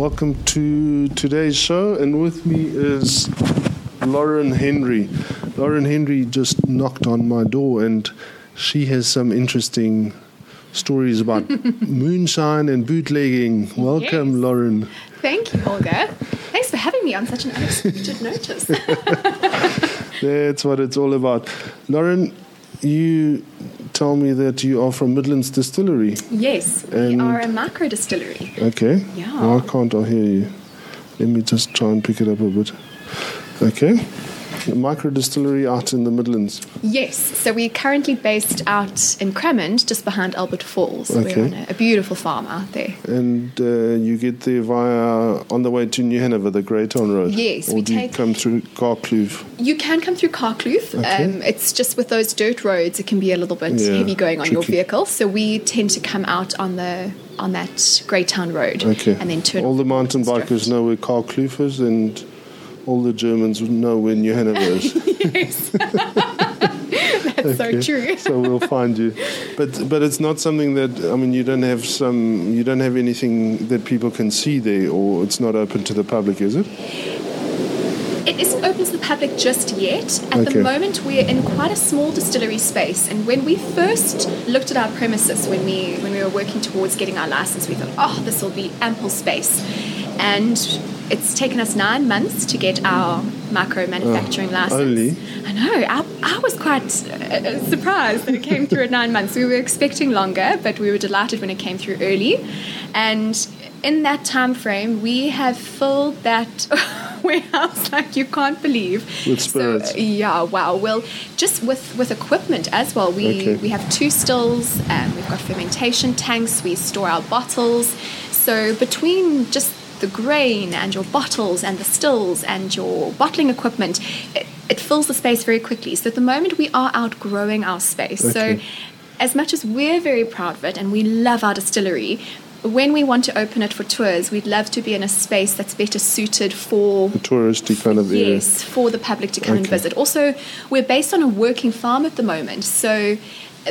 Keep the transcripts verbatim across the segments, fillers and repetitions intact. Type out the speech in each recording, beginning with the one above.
Welcome to today's show, and with me is Lauren Henry. Lauren Henry just knocked on my door, and she has some interesting stories about moonshine and bootlegging. Welcome, yes. Lauren. Thank you, Olga. Thanks for having me on such an unexpected notice. That's what it's all about. Lauren, you tell me that you are from Midlands Distillery. Yes, and we are a micro distillery. Okay. Yeah. Why can't I hear you? Let me just try and pick it up a bit. Okay. A micro distillery out in the Midlands. Yes, so we're currently based out in Crammond, just behind Albert Falls. Okay. We're on a, a beautiful farm out there. And uh, you get there via, on the way to New Hanover, the Greytown Road? Yes. Or we do take, you come through Carclough? You can come through Carclough. Okay. Um, it's just with those dirt roads, it can be a little bit yeah, heavy going on tricky. Your vehicle. So we tend to come out on the... on that Greytown Road. Okay. And then turn. All the mountain bikers know where Carclough is, and all the Germans know where New Hanover is. Yes. That's okay. So true. So we'll find you. But but it's not something that, I mean, you don't have some, you don't have anything that people can see there, or it's not open to the public, is it? It isn't open to the public just yet. At okay. the moment, we're in quite a small distillery space. And when we first looked at our premises, when we when we were working towards getting our license, we thought, oh, this will be ample space. And it's taken us nine months to get our micro manufacturing oh, license. Only? I know. I, I was quite uh, surprised that it came through at nine months. We were expecting longer, but we were delighted when it came through early. And in that time frame, we have filled that warehouse like you can't believe. With spirits. So, yeah, wow. Well, just with, with equipment as well. We okay. we have two stills, um, we've got fermentation tanks, we store our bottles. So between just the grain and your bottles and the stills and your bottling equipment, it, it fills the space very quickly. So at the moment, we are outgrowing our space. Okay. So as much as we're very proud of it and we love our distillery, when we want to open it for tours, we'd love to be in a space that's better suited for... the touristy kind of area. Yes, for the public to come okay. and visit. Also, we're based on a working farm at the moment, so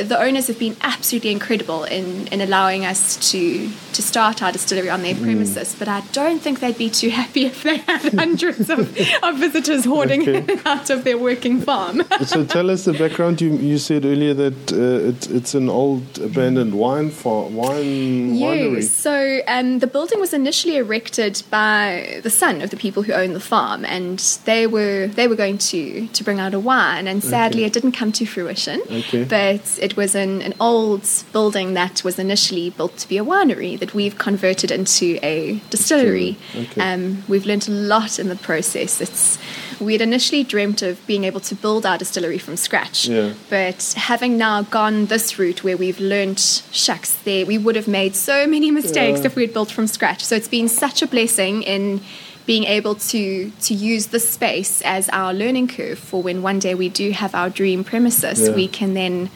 the owners have been absolutely incredible in, in allowing us to, to start our distillery on their premises, mm. but I don't think they'd be too happy if they had hundreds of, of visitors hoarding okay. out of their working farm. So tell us the background. You you said earlier that uh, it, it's an old abandoned wine farm, wine yes. winery. So um, the building was initially erected by the son of the people who own the farm, and they were they were going to, to bring out a wine, and sadly okay. it didn't come to fruition. Okay. But it was an, an old building that was initially built to be a winery that we've converted into a distillery. Okay. Um, we've learned a lot in the process. It's we had initially dreamt of being able to build our distillery from scratch, yeah. but having now gone this route where we've learned, shucks, there we would have made so many mistakes yeah. if we had built from scratch. So it's been such a blessing in being able to to use this space as our learning curve for when one day we do have our dream premises, yeah. we can then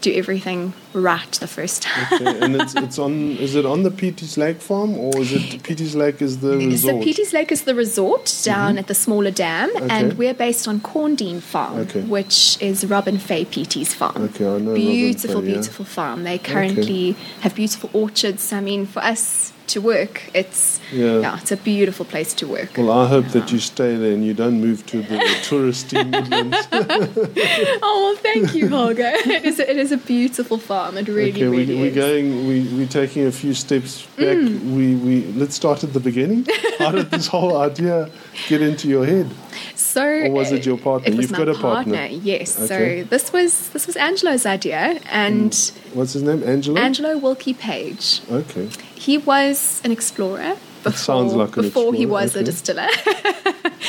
do everything right the first time. Okay. And it's, it's on, is it on the Petey's Lake farm, or is it Petey's Lake is the resort? So Petey's Lake is the resort down mm-hmm. at the smaller dam, okay. and we're based on Corn Dean Farm, okay. which is Robin Fay Petey's farm. Okay, I know beautiful, Robin Fay, beautiful yeah. farm. They currently okay. have beautiful orchards. I mean, for us to work, it's yeah. yeah, it's a beautiful place to work. Well, I hope yeah. that you stay there and you don't move to the touristy Midlands. Oh, well, thank you, Holger. It is a, it is a beautiful farm. It really, okay, really we, is. We're going. We we're taking a few steps back. Mm. We we let's start at the beginning. How did this whole idea get into your head? So, or was it your partner? It was You've my got a partner. partner. Yes. Okay. So this was this was Angelo's idea, and mm. what's his name? Angelo. Angelo Wilkie Page. Okay. He was an explorer before, like an before explorer. he was okay. a distiller.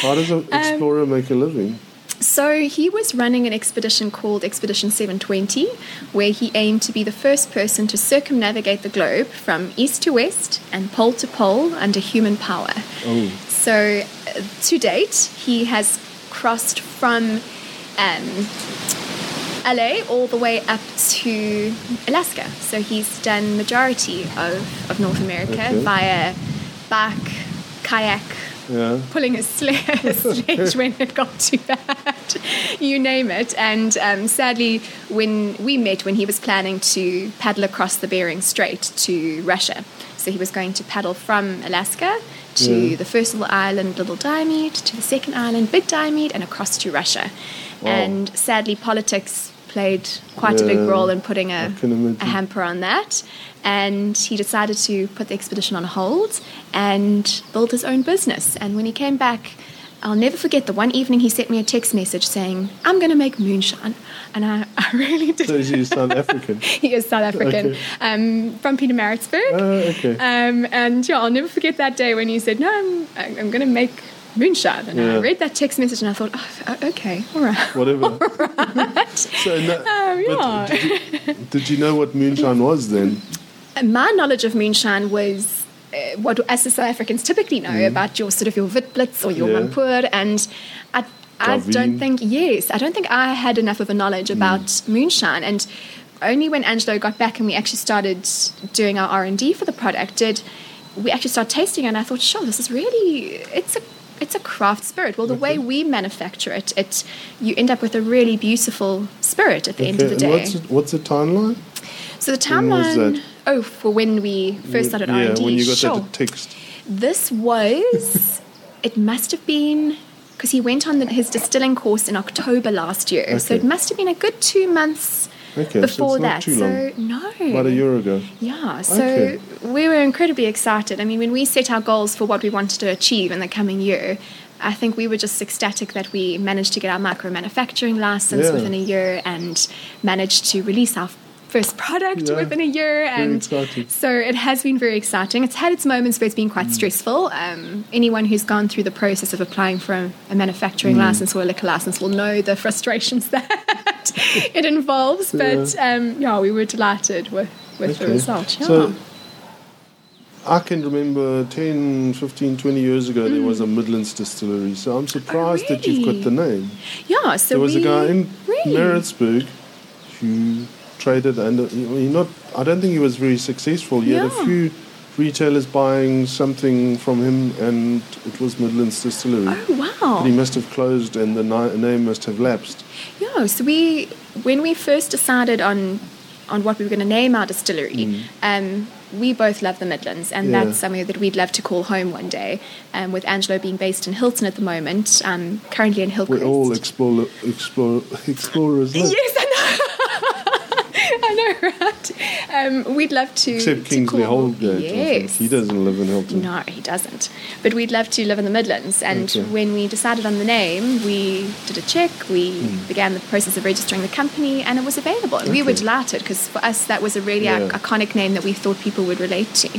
How does an explorer um, make a living? So he was running an expedition called Expedition seven twenty, where he aimed to be the first person to circumnavigate the globe from east to west and pole to pole under human power. Oh. So uh, to date, he has crossed from Um, L A all the way up to Alaska. So he's done majority of, of North America okay. via bike, kayak, yeah. pulling a sledge when it got too bad, you name it. And um, sadly, when we met, when he was planning to paddle across the Bering Strait to Russia, so he was going to paddle from Alaska to yeah. the first little island, Little Diomede, to the second island, Big Diomede, and across to Russia. Wow. And sadly, politics played quite yeah, a big role in putting a, a hamper on that, and he decided to put the expedition on hold and build his own business. And when he came back, I'll never forget the one evening he sent me a text message saying, I'm going to make moonshine. And I, I really did. So is he South African? He is South African, okay. um, from Pietermaritzburg. Uh, okay. Um, and yeah, I'll never forget that day when he said, no, I'm, I'm going to make moonshine. And yeah. I read that text message and I thought, oh, okay, all right. Whatever. All right. So no, um, yeah. did, you, did you know what moonshine was then? My knowledge of moonshine was uh, what us as South Africans typically know mm. about your sort of your witblitz or your yeah. Rampur, and I, I don't think yes I don't think I had enough of a knowledge about mm. moonshine. And only when Angelo got back and we actually started doing our R and D for the product did we actually start tasting it, and I thought, sure, this is really it's a It's a craft spirit. Well, the okay. way we manufacture it, it, you end up with a really beautiful spirit at the okay. end of the day. And what's, what's the timeline? So the timeline, oh, for when we first started yeah, R and D. Yeah, when you got sure. that text. This was, it must have been, because he went on the, his distilling course in October last year, okay. so it must have been a good two months okay, before so that. So no, about a year ago. Yeah, so okay. we were incredibly excited. I mean, when we set our goals for what we wanted to achieve in the coming year, I think we were just ecstatic that we managed to get our micro manufacturing license yeah. within a year and managed to release our first product yeah. within a year. And so it has been very exciting. It's had its moments where it's been quite mm. stressful. Um, anyone who's gone through the process of applying for a, a manufacturing mm. license or a liquor license will know the frustrations that it involves. But yeah. Um, yeah, we were delighted with, with okay. the result. Yeah. So I can remember ten, fifteen, twenty years ago mm. there was a Midlands Distillery. So I'm surprised oh, really? that you've got the name. Yeah, so there was we, a guy in really? Maritzburg who traded, and he not I don't think he was very successful. He yeah. had a few retailers buying something from him, and it was Midlands Distillery. Oh wow. But he must have closed and the ni- name must have lapsed. Yeah, so we when we first decided on on what we were going to name our distillery, mm. um we both love the Midlands, and yeah. that's somewhere that we'd love to call home one day. Um, with Angelo being based in Hilton at the moment, um, currently in Hillcrest. We're all explore, explore, explorers. Yes, I know. I know, right? Um, we'd love to... Except Kingsley Holgate. Yes. He doesn't live in Hilton. No, he doesn't. But we'd love to live in the Midlands. And okay. when we decided on the name, we did a check. We mm. began the process of registering the company, and it was available. And okay. we were delighted, because for us that was a really yeah. ac- iconic name that we thought people would relate to.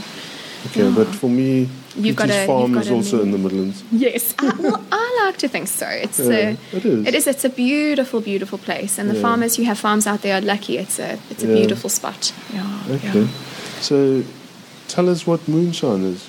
Okay, oh. but for me, Petey's Farm is also name. in the Midlands. Yes. I, well, I like to think so. It's yeah, a, it is. It is. It's a beautiful, beautiful place. And the yeah. farmers who have farms out there are lucky. It's a it's a yeah. beautiful spot. Yeah. Okay. Yeah. So tell us what moonshine is,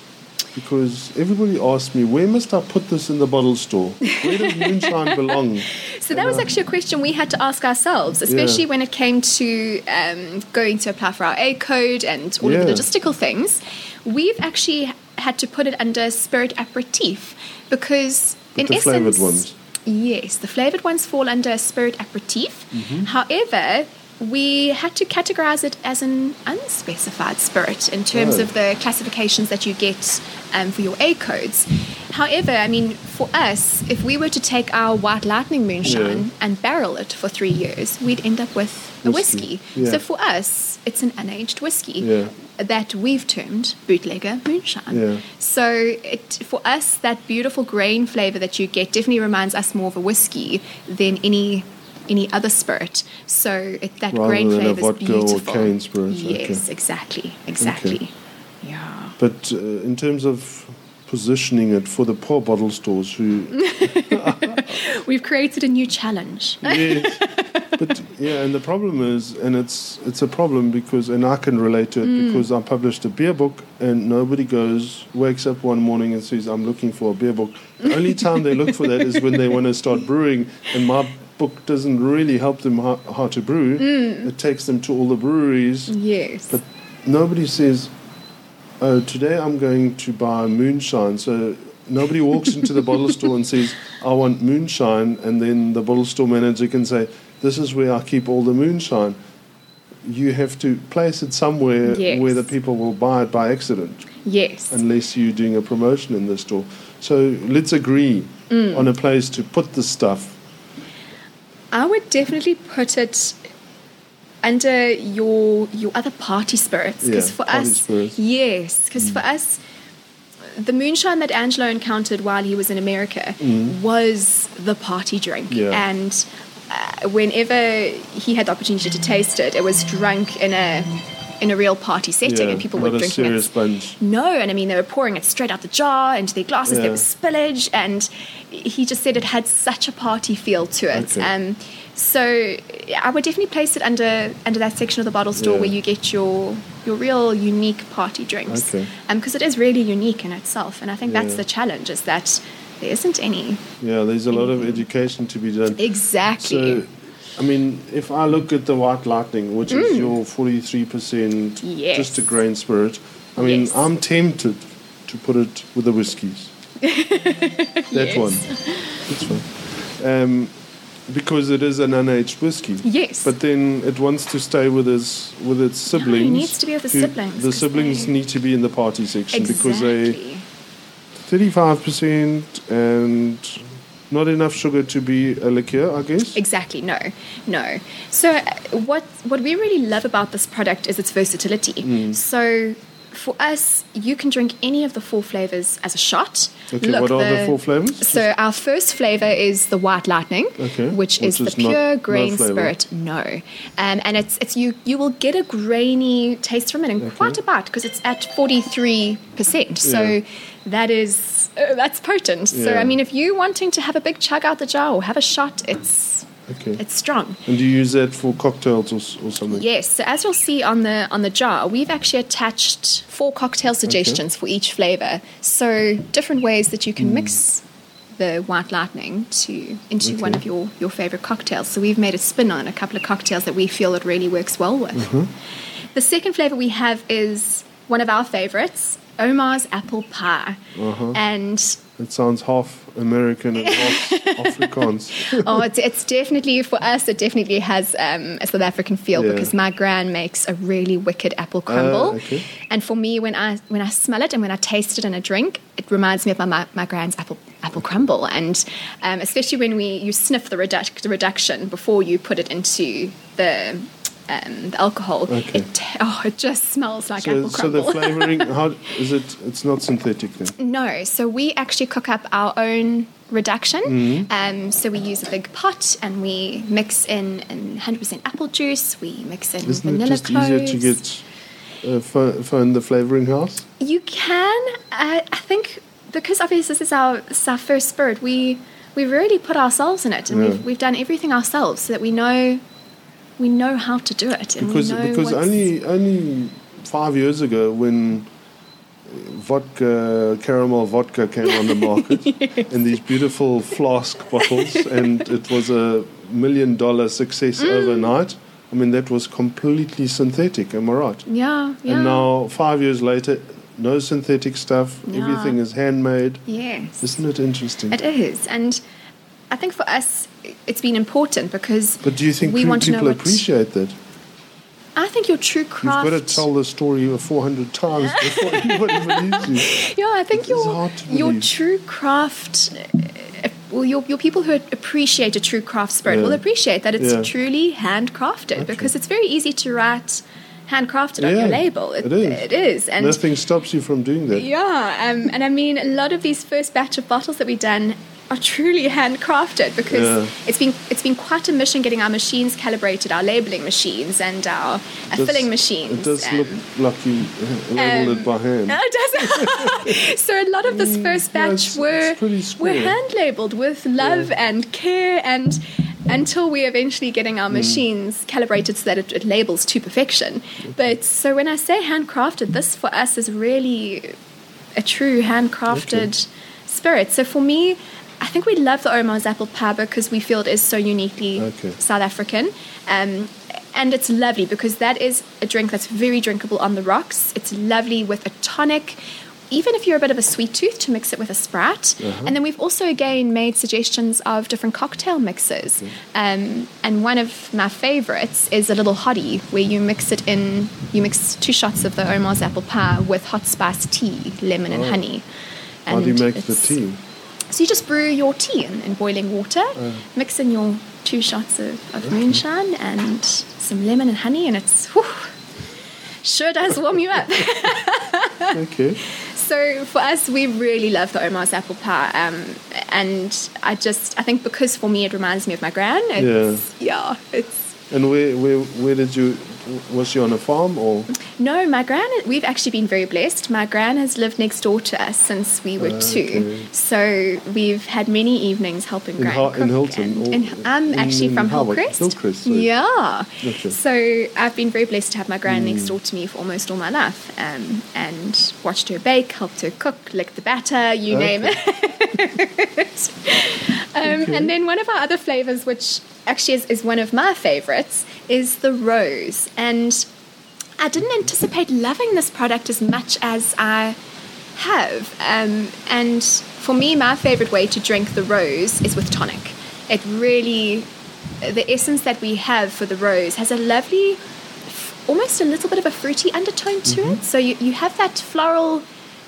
because everybody asks me, where must I put this in the bottle store? Where does moonshine belong? So that and was I, actually a question we had to ask ourselves, especially yeah. when it came to um, going to apply for our A code and all yeah. of the logistical things. We've actually had to put it under spirit aperitif, because but in the essence... flavoured ones. Yes, the flavoured ones fall under spirit aperitif. Mm-hmm. However, we had to categorise it as an unspecified spirit in terms oh. of the classifications that you get um, for your A codes. However, I mean, for us, if we were to take our White Lightning moonshine yeah. and barrel it for three years, we'd end up with a whiskey. whiskey. Yeah. So for us, it's an unaged whiskey yeah. that we've termed bootlegger moonshine. Yeah. So it, for us, that beautiful grain flavour that you get definitely reminds us more of a whiskey than any... any other spirit, so it, that rather grain flavour is beautiful. Or cane spirit. Yes, okay. exactly, exactly. Okay. Yeah. But uh, in terms of positioning it for the poor bottle stores, who we've created a new challenge. Yes, but yeah, and the problem is, and it's it's a problem because, and I can relate to it mm. because I published a beer book, and nobody goes wakes up one morning and says, "I'm looking for a beer book." The only time they look for that is when they want to start brewing, and my book doesn't really help them how, how to brew. Mm. It takes them to all the breweries. Yes. But nobody says, oh, today I'm going to buy moonshine. So Nobody walks into the bottle store and says, I want moonshine, and then the bottle store manager can say, this is where I keep all the moonshine. You have to place it somewhere yes. where the people will buy it by accident. Yes. Unless you're doing a promotion in the store. So let's agree mm. on a place to put the stuff. I would definitely put it under your your other party spirits. Because yeah, for us, spirits. yes, because mm. for us, the moonshine that Angelo encountered while he was in America mm. was the party drink. Yeah. And uh, whenever he had the opportunity to taste it, it was drunk in a in a real party setting, yeah, and people were drinking it. Not a serious bunch. No, and I mean, they were pouring it straight out the jar into their glasses. Yeah. There was spillage, and he just said it had such a party feel to it. Okay. Um, so I would definitely place it under under that section of the bottle store yeah. where you get your your real unique party drinks, because okay. um, it is really unique in itself, and I think yeah. that's the challenge, is that there isn't any. Yeah, there's a anything. lot of education to be done. Exactly. So, I mean, if I look at the White Lightning, which mm. is your forty-three percent, yes. just a grain spirit, I mean, yes. I'm tempted to put it with the whiskies. that yes. one. That's one. Um, because it is an unaged whiskey. Yes. But then it wants to stay with its, with its siblings. No, it needs to be with its siblings. The siblings they... need to be in the party section exactly. because they... thirty-five percent and... not enough sugar to be a liqueur, I guess? Exactly, no, no. So what what we really love about this product is its versatility. Mm. So for us, you can drink any of the four flavors as a shot. Okay, Look, what are the, the four flavors? So our first flavor is the White Lightning, okay, which, which is, is the pure not, grain no spirit. No. Um, and it's it's you you will get a grainy taste from it, and okay. quite a bite, because it's at forty-three percent. So yeah. that is... Uh, that's potent. Yeah. So, I mean, if you're wanting to have a big chug out the jar or have a shot, it's okay. it's strong. And do you use that for cocktails or, or something? Yes. So, as you'll see on the on the jar, we've actually attached four cocktail suggestions okay. for each flavour. So, different ways that you can mm. mix the White Lightning to into okay. one of your, your favourite cocktails. So, we've made a spin on a couple of cocktails that we feel it really works well with. Mm-hmm. The second flavour we have is one of our favourites, Omar's apple pie. Uh-huh. And it sounds half American and half Afrikaans. oh, it's, it's definitely, for us, it definitely has um, a South African feel yeah. because my gran makes a really wicked apple crumble. Uh, okay. And for me, when I when I smell it and when I taste it in a drink, it reminds me of my, my gran's apple apple crumble. And um, especially when we you sniff the, redu- the reduction before you put it into the... Um, the alcohol okay. it, oh, it just smells like so, apple crumble. So the flavouring, how is it? It's not synthetic then? No, so we actually cook up our own reduction. Mm-hmm. Um, so we use a big pot and we mix in, in one hundred percent apple juice. We mix in Isn't vanilla cloves. Isn't it just cloves. easier to get uh, from the flavouring house? You can uh, I think because obviously this is our, this is our first spirit, we, we really put ourselves in it, and yeah. we've, we've done everything ourselves so that we know We know how to do it, and because we know because only only five years ago, when vodka caramel vodka came on the market yes. in these beautiful flask bottles, and it was a million dollar success mm. overnight. I mean, that was completely synthetic. Am I right? Yeah, yeah. And now five years later, no synthetic stuff. No. Everything is handmade. Yes, isn't it interesting? It is, and I think for us, it's been important because but do you think we want people to know appreciate that? I think your true craft. You've got to tell the story four hundred times before anybody believes you. Yeah, I think your your true craft, well, your your people who appreciate a true craft spirit yeah. will appreciate that it's yeah. truly handcrafted okay. because it's very easy to write handcrafted yeah, on your label. It, it is. It is. And nothing stops you from doing that. Yeah, um, and I mean, a lot of these first batch of bottles that we've done are truly handcrafted because yeah. it's been it's been quite a mission getting our machines calibrated, our labeling machines and our, our does, filling machines. It does um, look like you labelled um, it by hand. No, it doesn't. So a lot of this first batch yeah, it's, were it's were hand labelled with love yeah. and care, and until we're eventually getting our mm. machines calibrated so that it, it labels to perfection. But so when I say handcrafted, this for us is really a true handcrafted okay. spirit. So for me, I think we love the Omar's apple pie because we feel it is so uniquely okay. South African. Um, and it's lovely because that is a drink that's very drinkable on the rocks. It's lovely with a tonic. even if you're a bit of a sweet tooth, to mix it with a Sprat. Uh-huh. And then we've also, again, made suggestions of different cocktail mixes. Okay. Um, and one of my favourites is a little hottie, where you mix it in, you mix two shots of the Omar's apple pie with hot spice tea, lemon oh. and honey. And how do you make the tea? So you just brew your tea in, in boiling water, uh, mix in your two shots of, of okay. moonshine and some lemon and honey, and it's... Whew, sure does warm you up. Okay. So for us, we really love the Omar's apple pie, um, and I just I think because for me it reminds me of my gran. It's, yeah. Yeah. It's. And where where where did you? Was she on a farm or? No, my gran. We've actually been very blessed. My gran has lived next door to us since we were uh, two, okay. so we've had many evenings helping in gran ha- cook. In Hilton, and, and I'm in actually in from Harvard, Hillcrest. Hillcrest, so. Yeah. Okay. So I've been very blessed to have my gran mm. next door to me for almost all my life, um, and watched her bake, helped her cook, lick the batter, you okay. name it. um, okay. And then one of our other flavors, which actually is, is one of my favorites, is the rose. And I didn't anticipate loving this product as much as I have. Um, and for me, my favorite way to drink the rose is with tonic. It really, the essence that we have for the rose has a lovely, almost a little bit of a fruity undertone to mm-hmm. it. So you, you have that floral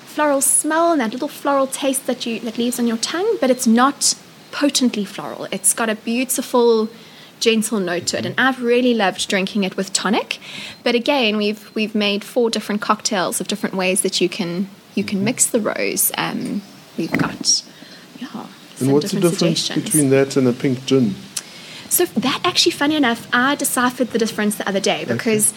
floral smell and that little floral taste that you that leaves on your tongue, but it's not potently floral. It's got a beautiful, gentle note to it, and I've really loved drinking it with tonic. But again, we've we've made four different cocktails of different ways that you can you can mix the rose. Um, we've got yeah. And what's the difference between that and a pink gin? So that actually, funny enough, I deciphered the difference the other day because,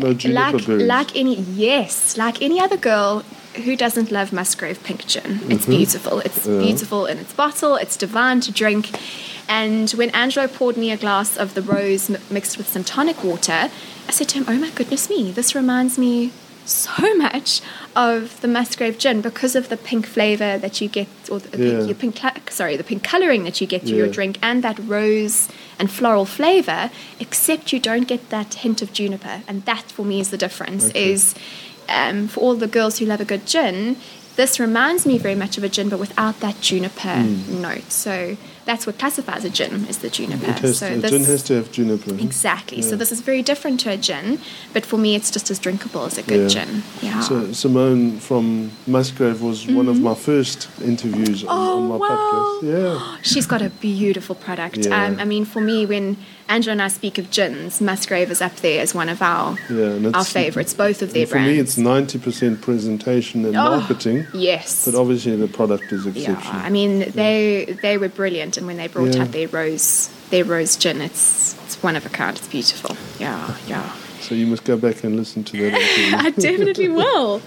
okay. no, like like any yes, like any other girl. Who doesn't love Musgrave pink gin? It's mm-hmm. beautiful. It's yeah. beautiful in its bottle. It's divine to drink. And when Angelo poured me a glass of the rose m- mixed with some tonic water, I said to him, oh my goodness me, this reminds me so much of the Musgrave gin because of the pink flavour that you get, or the yeah. pink, your pink cl- sorry, the pink colouring that you get through yeah. your drink, and that rose and floral flavour, except you don't get that hint of juniper. And that for me is the difference, okay. is... Um, for all the girls who love a good gin, this reminds me very much of a gin, but without that juniper mm. note. So that's what classifies a gin, is the juniper. Has, so a this, gin has to have juniper. Exactly. Yeah. So this is very different to a gin, but for me it's just as drinkable as a good yeah. gin. Yeah. So Simone from Musgrave was mm-hmm. one of my first interviews on, oh, on my wow. podcast. Yeah. She's got a beautiful product. Yeah. Um, I mean, for me, when... Angela and I speak of gins, Musgrave is up there as one of our yeah, our favourites, both of their for brands. For me, it's ninety percent presentation and oh, marketing. Yes. But obviously the product is exceptional. Yeah, I mean, yeah. they they were brilliant, and when they brought yeah. out their rose their rose gin, it's, it's one of a kind. It's beautiful. Yeah, yeah. So you must go back and listen to that. I definitely will.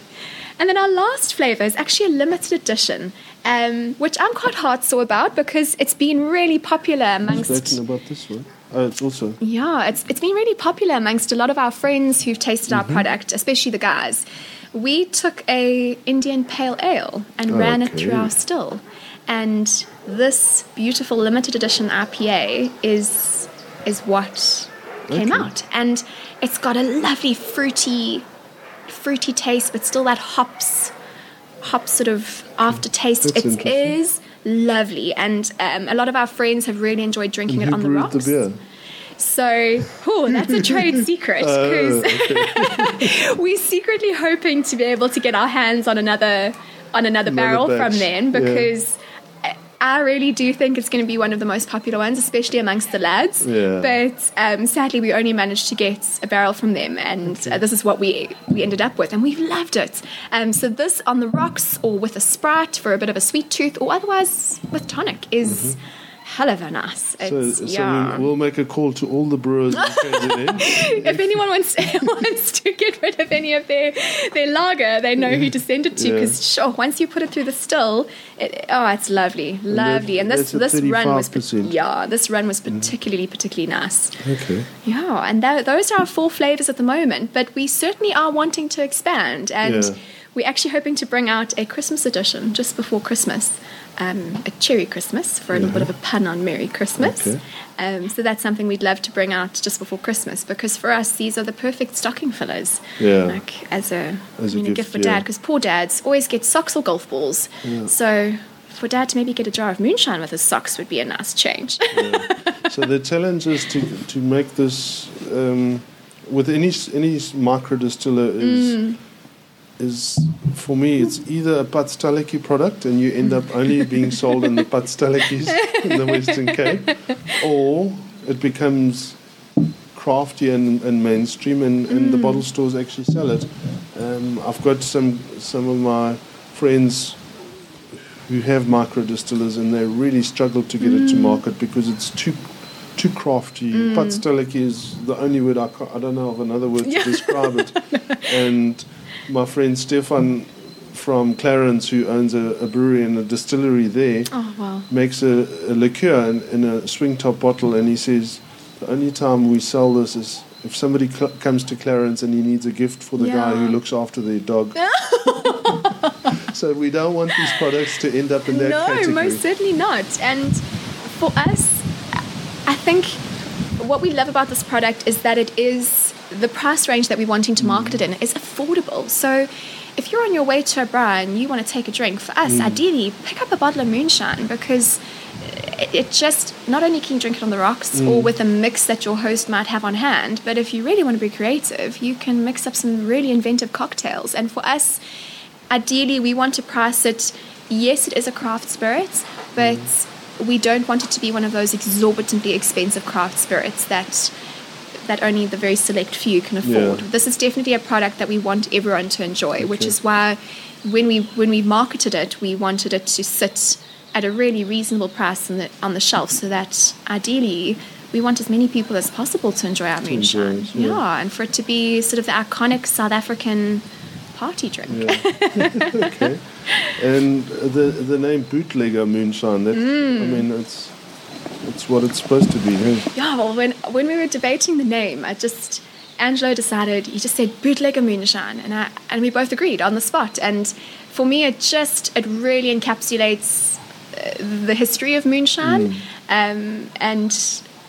And then our last flavour is actually a limited edition, um, which I'm quite heart-sore about because it's been really popular amongst... Who's talking about this one? Oh, it's also... Yeah, it's it's been really popular amongst a lot of our friends who've tasted mm-hmm. our product, especially the guys. We took a Indian Pale Ale and oh, ran okay. it through our still. And this beautiful limited edition I P A is, is what came okay. out. And it's got a lovely fruity... fruity taste, but still that hops hop sort of aftertaste. It is lovely, and um, a lot of our friends have really enjoyed drinking and it on the rocks. The beer. So, oh, that's a trade secret, because uh, okay. we're secretly hoping to be able to get our hands on another on another, another barrel batch. From then, because yeah. I really do think it's going to be one of the most popular ones, especially amongst the lads. Yeah. But um, sadly, we only managed to get a barrel from them, and okay. uh, this is what we we ended up with, and we've loved it. Um, so this on the rocks, or with a Sprite for a bit of a sweet tooth, or otherwise with tonic, is... Mm-hmm. Hell of a nice. It's, so, so yeah. we'll make a call to all the brewers. If anyone wants wants to get rid of any of their, their lager, they know yeah. who to send it to, because yeah. sure, once you put it through the still, it, oh, it's lovely, lovely. And, and this this run was yeah, this run was particularly mm. particularly nice. Okay. Yeah, and th- those are our four flavors at the moment, but we certainly are wanting to expand, and yeah. we're actually hoping to bring out a Christmas edition just before Christmas. um, a cherry Christmas for a little yeah. bit of a pun on Merry Christmas. Okay. Um, so that's something we'd love to bring out just before Christmas, because for us these are the perfect stocking fillers. Yeah. Like as a, as a you know, gift, gift for yeah. dad, because poor dads always get socks or golf balls. Yeah. So for dad to maybe get a jar of moonshine with his socks would be a nice change. Yeah. So the challenge is to to make this um, with any any micro distiller is. Mm. Is for me, it's either a Paz Taliki product, and you end up only being sold in the Paz Talikis in the Western Cape, or it becomes crafty and, and mainstream, and, and mm. the bottle stores actually sell it. Um, I've got some some of my friends who have micro distillers, and they really struggle to get mm. it to market because it's too too crafty. Mm. Paz Taliki is the only word I can't, I don't know of another word yeah. to describe it, and my friend Stefan from Clarence, who owns a, a brewery and a distillery there, oh, wow. makes a, a liqueur in, in a swing-top bottle, and he says the only time we sell this is if somebody cl- comes to Clarence and he needs a gift for the yeah. guy who looks after their dog. So we don't want these products to end up in that no, category. No, most certainly not. And for us, I think what we love about this product is that it is... the price range that we're wanting to market mm. it in is affordable. So if you're on your way to a bar and you want to take a drink, for us, mm. ideally, pick up a bottle of moonshine, because it, it just, not only can you drink it on the rocks mm. or with a mix that your host might have on hand, but if you really want to be creative, you can mix up some really inventive cocktails. And for us, ideally, we want to price it, yes, it is a craft spirit, but mm. we don't want it to be one of those exorbitantly expensive craft spirits that... that only the very select few can afford. Yeah. This is definitely a product that we want everyone to enjoy, okay. which is why when we when we marketed it, we wanted it to sit at a really reasonable price on the, on the shelf, so that ideally we want as many people as possible to enjoy our moonshine. Yeah. yeah, and for it to be sort of the iconic South African party drink. Yeah. Okay. And the the name bootlegger moonshine, that, mm. I mean, it's... it's what it's supposed to be. Yeah, yeah well, when when we were debating the name, I just, Angelo decided, he just said bootlegger moonshine. And I and we both agreed on the spot. And for me, it just, it really encapsulates uh, the history of moonshine. Mm. Um, and,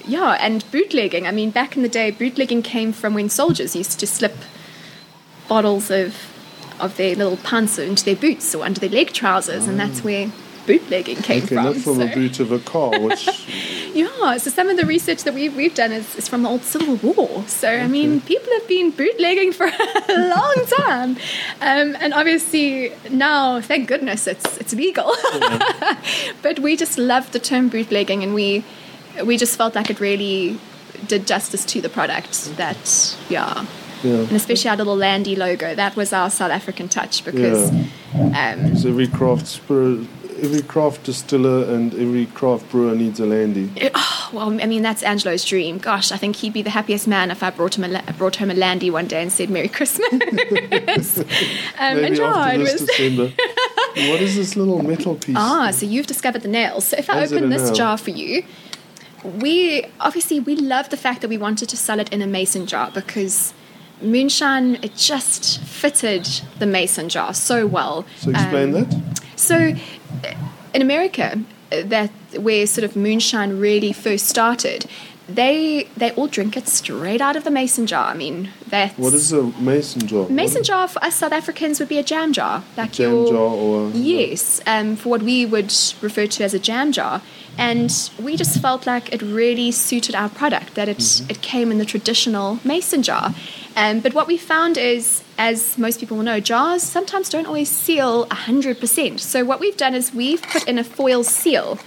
yeah, and bootlegging. I mean, back in the day, bootlegging came from when soldiers used to slip bottles of, of their little pants into their boots or under their leg trousers. Oh. And that's where... bootlegging came okay, from. Not from so. A boot of a car, which... yeah, so some of the research that we've, we've done is, is from the old Civil War. So, okay. I mean, people have been bootlegging for a long time. Um, and obviously now, thank goodness, it's it's legal. Yeah. But we just loved the term bootlegging, and we we just felt like it really did justice to the product. That, yeah... Yeah. And especially our little Landy logo, that was our South African touch, because yeah. um, every craft spirit, every craft distiller and every craft brewer needs a Landy. It, oh, well, I mean, that's Angelo's dream. Gosh, I think he'd be the happiest man if I brought him a, brought home a Landy one day and said Merry Christmas. um, Maybe and after this was... December. What is this little metal piece? Ah, so you've discovered the nails. So if I How's open this nail? jar for you, we obviously we love the fact that we wanted to sell it in a mason jar, because... moonshine, it just fitted the mason jar so well. So explain um, that. So in America, that where sort of moonshine really first started, they they all drink it straight out of the mason jar. I mean, that's... What is a mason jar? Mason jar for us South Africans would be a jam jar. Like a jam your, jar or... Yes, um, for what we would refer to as a jam jar. And we just felt like it really suited our product, that it, mm-hmm. it came in the traditional mason jar. Um, but what we found is, as most people will know, jars sometimes don't always seal one hundred percent. So what we've done is we've put in a foil seal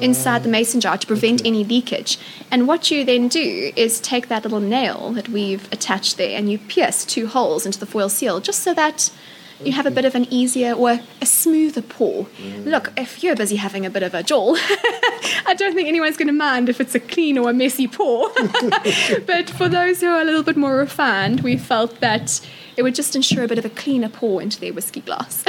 inside the mason jar to prevent okay. any leakage. And what you then do is take that little nail that we've attached there and you pierce two holes into the foil seal, just so that... you have a bit of an easier or a smoother pour. Mm. Look, if you're busy having a bit of a jaw, I don't think anyone's going to mind if it's a clean or a messy pour. But for those who are a little bit more refined, we felt that it would just ensure a bit of a cleaner pour into their whiskey glass.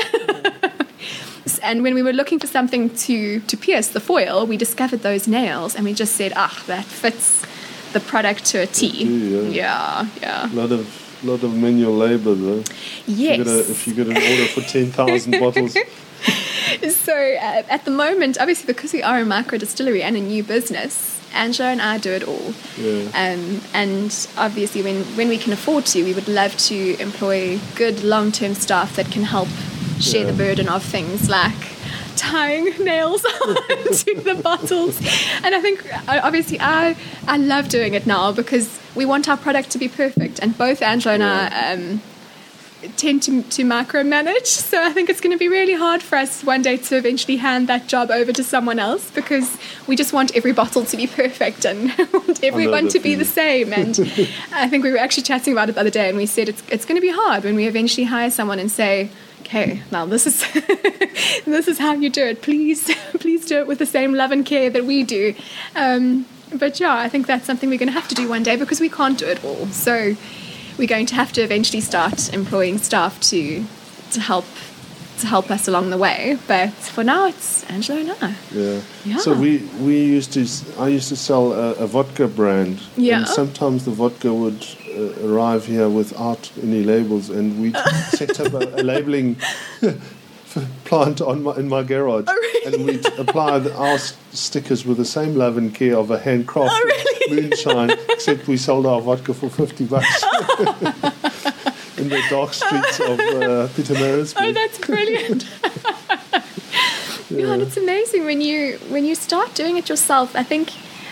And when we were looking for something to, to pierce the foil, we discovered those nails and we just said, ah, that fits the product to a T. Tea, yeah, yeah. yeah. A lot of... A lot of manual labour, though. Yes. If you get an order for ten thousand bottles. So uh, at the moment, obviously, because we are a micro distillery and a new business, Angelo and I do it all. Yeah. Um, and obviously, when, when we can afford to, we would love to employ good long-term staff that can help share yeah. the burden of things like tying nails to the bottles. And I think, obviously, I I love doing it now because we want our product to be perfect. And both Angelo and yeah. I... Um, tend to, to micromanage, so I think it's going to be really hard for us one day to eventually hand that job over to someone else, because we just want every bottle to be perfect and want everyone to be the same. And I think we were actually chatting about it the other day, and we said it's it's going to be hard when we eventually hire someone and say, okay, now this is this is how you do it, please please do it with the same love and care that we do. Um, but yeah, I think that's something we're going to have to do one day, because we can't do it all. So we're going to have to eventually start employing staff to to help to help us along the way. But for now, it's Angelo and I. Yeah. yeah. So we we used to I used to sell a, a vodka brand. Yeah. And sometimes the vodka would uh, arrive here without any labels, and we set up a, a labeling plant on my, in my garage, oh, really? And we'd apply the, our s- stickers with the same love and care of a handcrafted oh, really? moonshine, except we sold our vodka for fifty bucks in the dark streets of uh, Pietermaritzburg. Oh, that's brilliant. yeah. God, it's amazing when you when you start doing it yourself. I think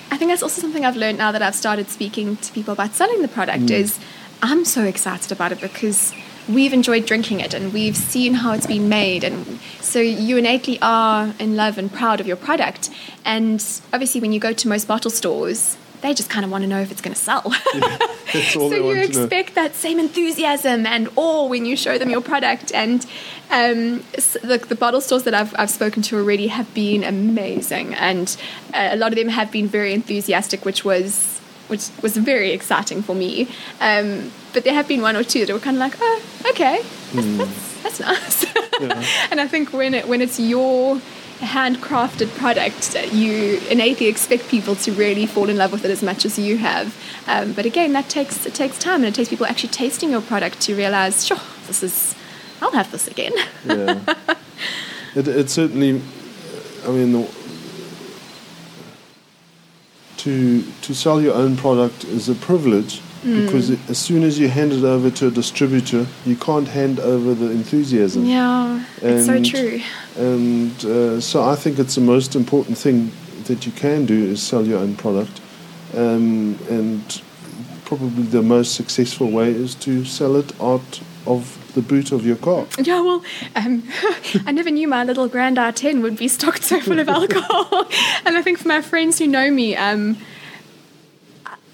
I think that's also something I've learned now that I've started speaking to people about selling the product, mm. is I'm so excited about it because we've enjoyed drinking it and we've seen how it's been made, and so you innately are in love and proud of your product. And obviously when you go to most bottle stores, they just kind of want to know if it's going to sell. Yeah, that's all so they want you expect to know. That same enthusiasm and awe when you show them your product. And um, the, the bottle stores that I've, I've spoken to already have been amazing, and uh, a lot of them have been very enthusiastic, which was which was very exciting for me. Um, but there have been one or two that were kind of like, oh, okay, that's, mm. that's, that's nice. Yeah. And I think when it when it's your handcrafted product, you innately expect people to really fall in love with it as much as you have. Um, but again, that takes it takes time, and it takes people actually tasting your product to realise, sure, this is, I'll have this again. Yeah. it, it certainly, I mean, the, To, to sell your own product is a privilege, mm. because it, as soon as you hand it over to a distributor, you can't hand over the enthusiasm. Yeah, it's so true. And uh, so I think it's the most important thing that you can do is sell your own product, um, and probably the most successful way is to sell it out of the boot of your car. Yeah, well, um, I never knew my little Grand R ten would be stocked so full of alcohol. And I think for my friends who know me, um,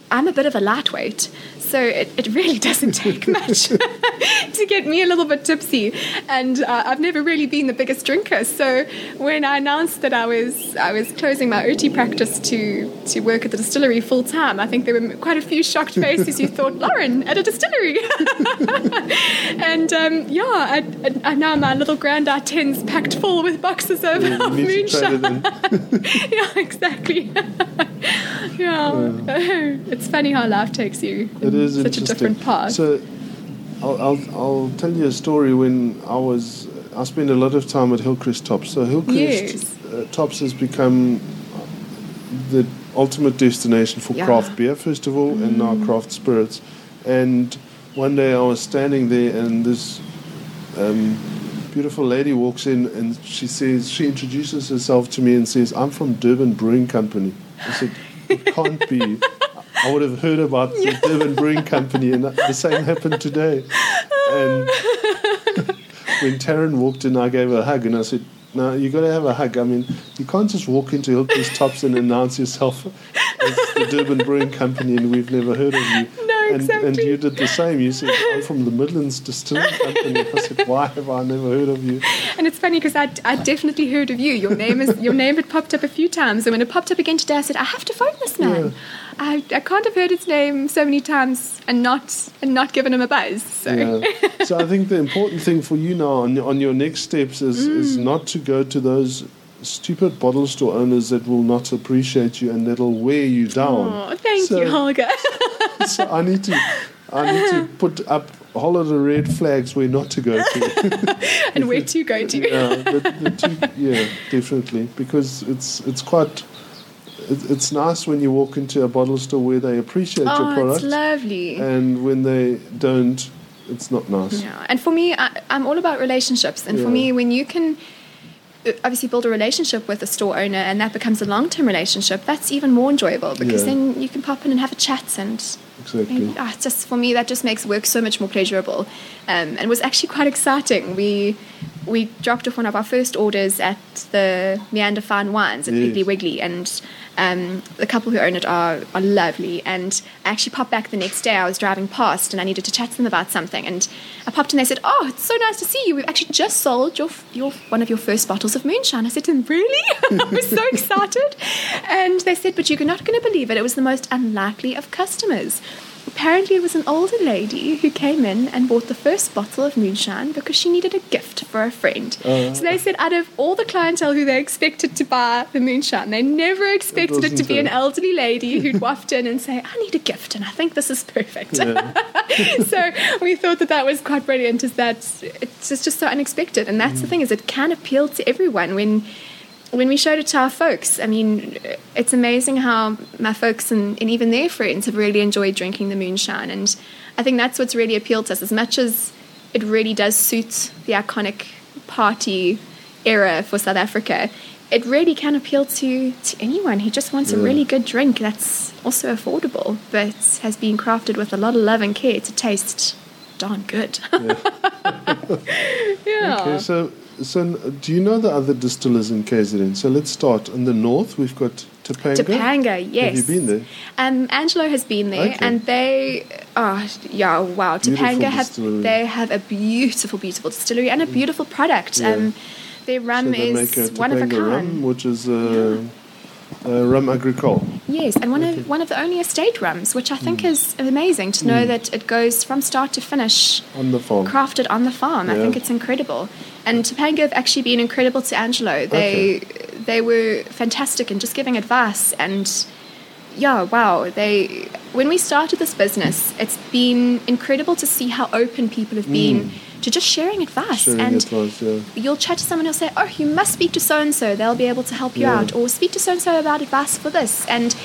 I'm a bit of a lightweight, so it, it really doesn't take much to get me a little bit tipsy. And uh, I've never really been the biggest drinker, so when I announced that I was I was closing my O T practice to, to work at the distillery full time, I think there were quite a few shocked faces who thought, Lauren, at a distillery! And um, yeah, I, I, now my little Grand R ten's packed full with boxes of, yeah, of moonshine. Yeah, exactly. Yeah, yeah. It's funny how life takes you it is such a different path. So I'll, I'll, I'll tell you a story. When I was I spent a lot of time at Hillcrest Tops. So Hillcrest yes. uh, Tops has become the ultimate destination for yeah. craft beer, first of all, mm. and now craft spirits. And one day I was standing there, and this um, beautiful lady walks in, and she says she introduces herself to me and says, "I'm from Durban Brewing Company." I said, "It can't be." I would have heard about the yeah. Durban Brewing Company, and the same happened today. And when Taryn walked in, I gave her a hug, and I said, "No, you got to have a hug. I mean, you can't just walk into Hilton's Tops and announce yourself as the Durban Brewing Company, and we've never heard of you." No, and, exactly. And you did the same. You said, "I'm from the Midlands Distillery Company." I said, "Why have I never heard of you?" And it's funny because I, I definitely heard of you. Your name is your name had popped up a few times, and when it popped up again today, I said, "I have to phone this man." Yeah. I, I can't have heard his name so many times and not and not given him a buzz. So, yeah. So I think the important thing for you now on, on your next steps is, mm. is not to go to those stupid bottle store owners that will not appreciate you and that'll wear you down. Oh, thank so, you, Holger. So I need to I need to put up all of the red flags where not to go to. And where to go to. Yeah, the, the two, yeah, definitely. Because it's it's quite... It's nice when you walk into a bottle store where they appreciate oh, your product. Oh, it's lovely. And when they don't, it's not nice. Yeah. And for me, I, I'm all about relationships. And yeah. for me, when you can... obviously build a relationship with a store owner and that becomes a long-term relationship, that's even more enjoyable because yeah. then you can pop in and have a chat and, exactly. and oh, just for me that just makes work so much more pleasurable. Um, and it was actually quite exciting. We we dropped off one of our first orders at the Meander Fine Wines at yes. Wiggly Wiggly, and um, the couple who own it are, are lovely, and I actually popped back the next day. I was driving past and I needed to chat to them about something, and I popped in. They said, oh, it's so nice to see you, we've actually just sold your, your one of your first bottles of moonshine. I said to them, really? I was so excited. And they said, but you're not going to believe it, it was the most unlikely of customers. Apparently it was an older lady who came in and bought the first bottle of moonshine because she needed a gift for a friend. Uh, so they said out of all the clientele who they expected to buy the moonshine, they never expected it, it to be it. an elderly lady who'd waft in and say, I need a gift, and I think this is perfect. Yeah. So we thought that that was quite brilliant, is that it's just so unexpected. And that's mm. the thing, is it can appeal to everyone when... when we showed it to our folks. I mean, it's amazing how my folks and, and even their friends have really enjoyed drinking the moonshine, and I think that's what's really appealed to us. As much as it really does suit the iconic party era for South Africa, it really can appeal to, to anyone who just wants yeah. a really good drink that's also affordable but has been crafted with a lot of love and care to taste darn good. Yeah. Yeah. Okay, so... So, do you know the other distillers in K Z N? So, let's start in the north. We've got Tapanga. Tapanga, yes. Have you been there? Um, Angelo has been there, okay. and they, oh yeah, wow. Beautiful Tapanga have they have a beautiful, beautiful distillery and a beautiful product. Yeah. Um, their rum so is make a one of a kind, rum, which is uh, yeah. uh, rum agricole. Yes, and one okay. of one of the only estate rums, which I think mm. is amazing to know mm. that it goes from start to finish on the farm, crafted on the farm. Yeah. I think it's incredible. And Tapanga have actually been incredible to Angelo. They okay. they were fantastic in just giving advice. And, yeah, wow. They when we started this business, it's been incredible to see how open people have been mm. to just sharing advice. Sharing and advice, yeah. You'll chat to someone who'll say, oh, you must speak to so-and-so. They'll be able to help you yeah. out. Or speak to so-and-so about advice for this. And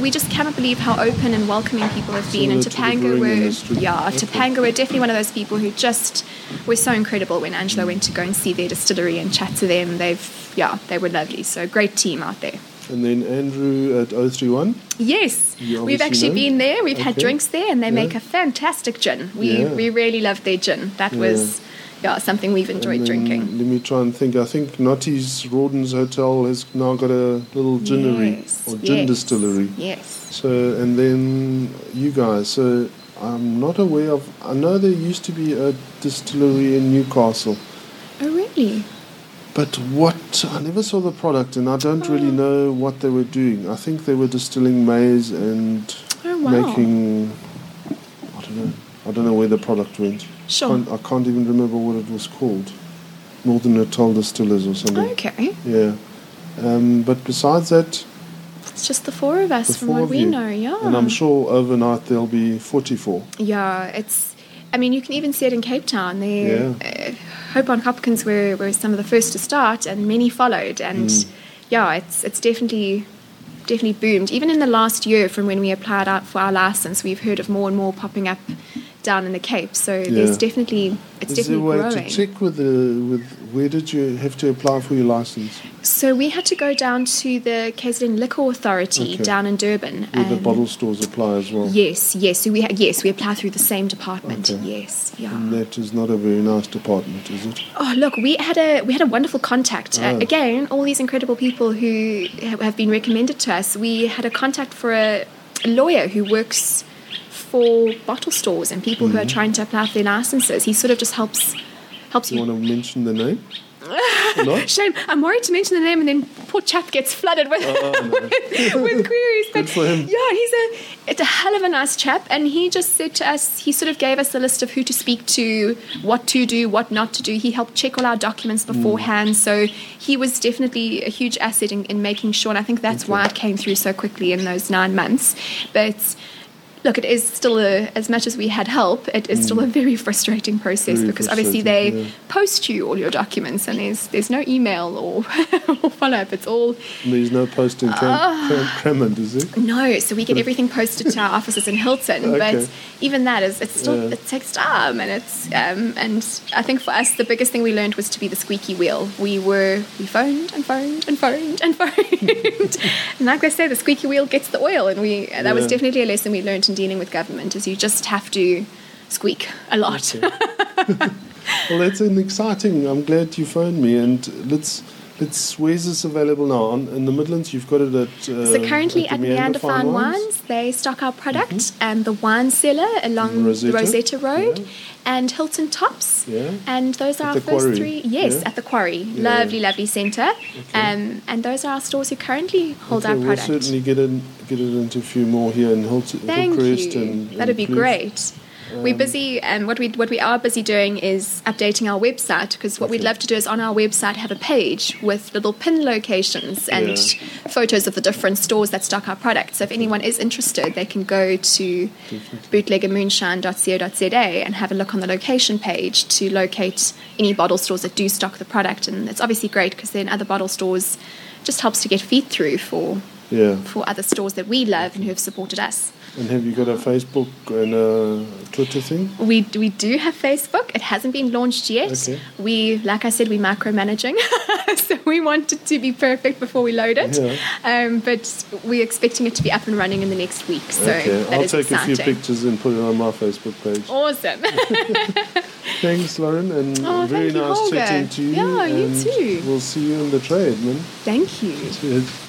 we just cannot believe how open and welcoming people have been. And Tapanga were, yeah, okay. Tapanga were definitely one of those people who just... were so incredible when Angelo went to go and see their distillery and chat to them. They've, yeah, they were lovely. So great team out there. And then Andrew at oh three one? Yes. We've actually know. been there. We've okay. had drinks there, and they yeah. make a fantastic gin. We yeah. we really loved their gin. That yeah. was, yeah, something we've enjoyed drinking. Let me try and think. I think Nottie's Rawdon's Hotel has now got a little ginnery yes. or gin yes. distillery. Yes. So, and then you guys. So... I'm not aware of... I know there used to be a distillery in Newcastle. Oh, really? But what... I never saw the product, and I don't oh. really know what they were doing. I think they were distilling maize and oh, wow. making... I don't know. I don't know where the product went. Sure. Can't, I can't even remember what it was called. Northern Natal Distillers or something. Okay. Yeah. Um, but besides that... It's just the four of us, the from what we you. know, yeah. And I'm sure overnight there'll be forty-four. Yeah, it's... I mean, you can even see it in Cape Town. There, yeah. uh, Hope on Hopkins were, were some of the first to start, and many followed. And, mm. yeah, it's it's definitely definitely boomed. Even in the last year from when we applied out for our license, we've heard of more and more popping up down in the Cape. So yeah. there's definitely... It's Is definitely growing. Is there a way to check with the... With where did you have to apply for your license? So we had to go down to the K Z N Liquor Authority okay. down in Durban. Where um, the bottle stores apply as well? Yes, yes. So we ha- yes, we apply through the same department. Okay. Yes, yeah. And that is not a very nice department, is it? Oh, look, we had a we had a wonderful contact. Ah. Uh, again, all these incredible people who have been recommended to us. We had a contact for a, a lawyer who works for bottle stores and people mm-hmm. who are trying to apply for their licenses. He sort of just helps. Helps you. You want to mention the name? Shame. I'm worried to mention the name, and then poor chap gets flooded with oh, no. with, with queries. But good for him. Yeah, he's a it's a hell of a nice chap, and he just said to us, he sort of gave us a list of who to speak to, what to do, what not to do. He helped check all our documents beforehand, mm. so he was definitely a huge asset in, in making sure. And I think that's okay. why it came through so quickly in those nine months. But look, it is still a, as much as we had help, it is mm. still a very frustrating process very because frustrating, obviously they yeah. post you all your documents and there's there's no email or, or follow-up. It's all... There's no post in Crammond, uh, is there? No, so we get everything posted to our offices in Hilton, okay. but even that is, it's still, yeah. it takes time, and it's, um, and I think for us the biggest thing we learned was to be the squeaky wheel. We were, we phoned and phoned and phoned and phoned, and like I say, the squeaky wheel gets the oil, and we, that yeah. was definitely a lesson we learned in dealing with government, is you just have to squeak a lot. Okay. Well, that's an exciting. I'm glad you phoned me, and let's let's. Where's this available now? On, in the Midlands, you've got it at. Uh, so currently at Meander Fine Wines, they stock our product, mm-hmm. and the wine cellar along Rosetta, the Rosetta Road, yeah. and Hilton Tops, yeah. and those are at our first quarry. three. Yes, yeah. at the quarry, yeah. lovely, lovely centre, okay. um, and those are our stores who currently hold okay, our product. We'll certainly get in. Get it into a few more here in Hilton. Thank Hillcrest you. And, and That'd be please. great. Um, We're busy, and um, what we what we are busy doing is updating our website, because what okay. we'd love to do is on our website have a page with little pin locations and yeah. photos of the different stores that stock our product. So if anyone is interested, they can go to bootlegger moonshine dot co dot za and have a look on the location page to locate any bottle stores that do stock the product. And it's obviously great because then other bottle stores just helps to get feed through for. Yeah. For other stores that we love and who have supported us. And have you got a Facebook and a Twitter thing? We we do have Facebook. It hasn't been launched yet. Okay. We, like I said, we're micromanaging, so we want it to be perfect before we load it. Yeah. Um, but we're expecting it to be up and running in the next week. So okay. that I'll is take exciting. a few pictures and put it on my Facebook page. Awesome. Thanks, Lauren, and oh, very nice you, chatting to you. Yeah, you too. We'll see you in the trade, man. Thank you. Cheers.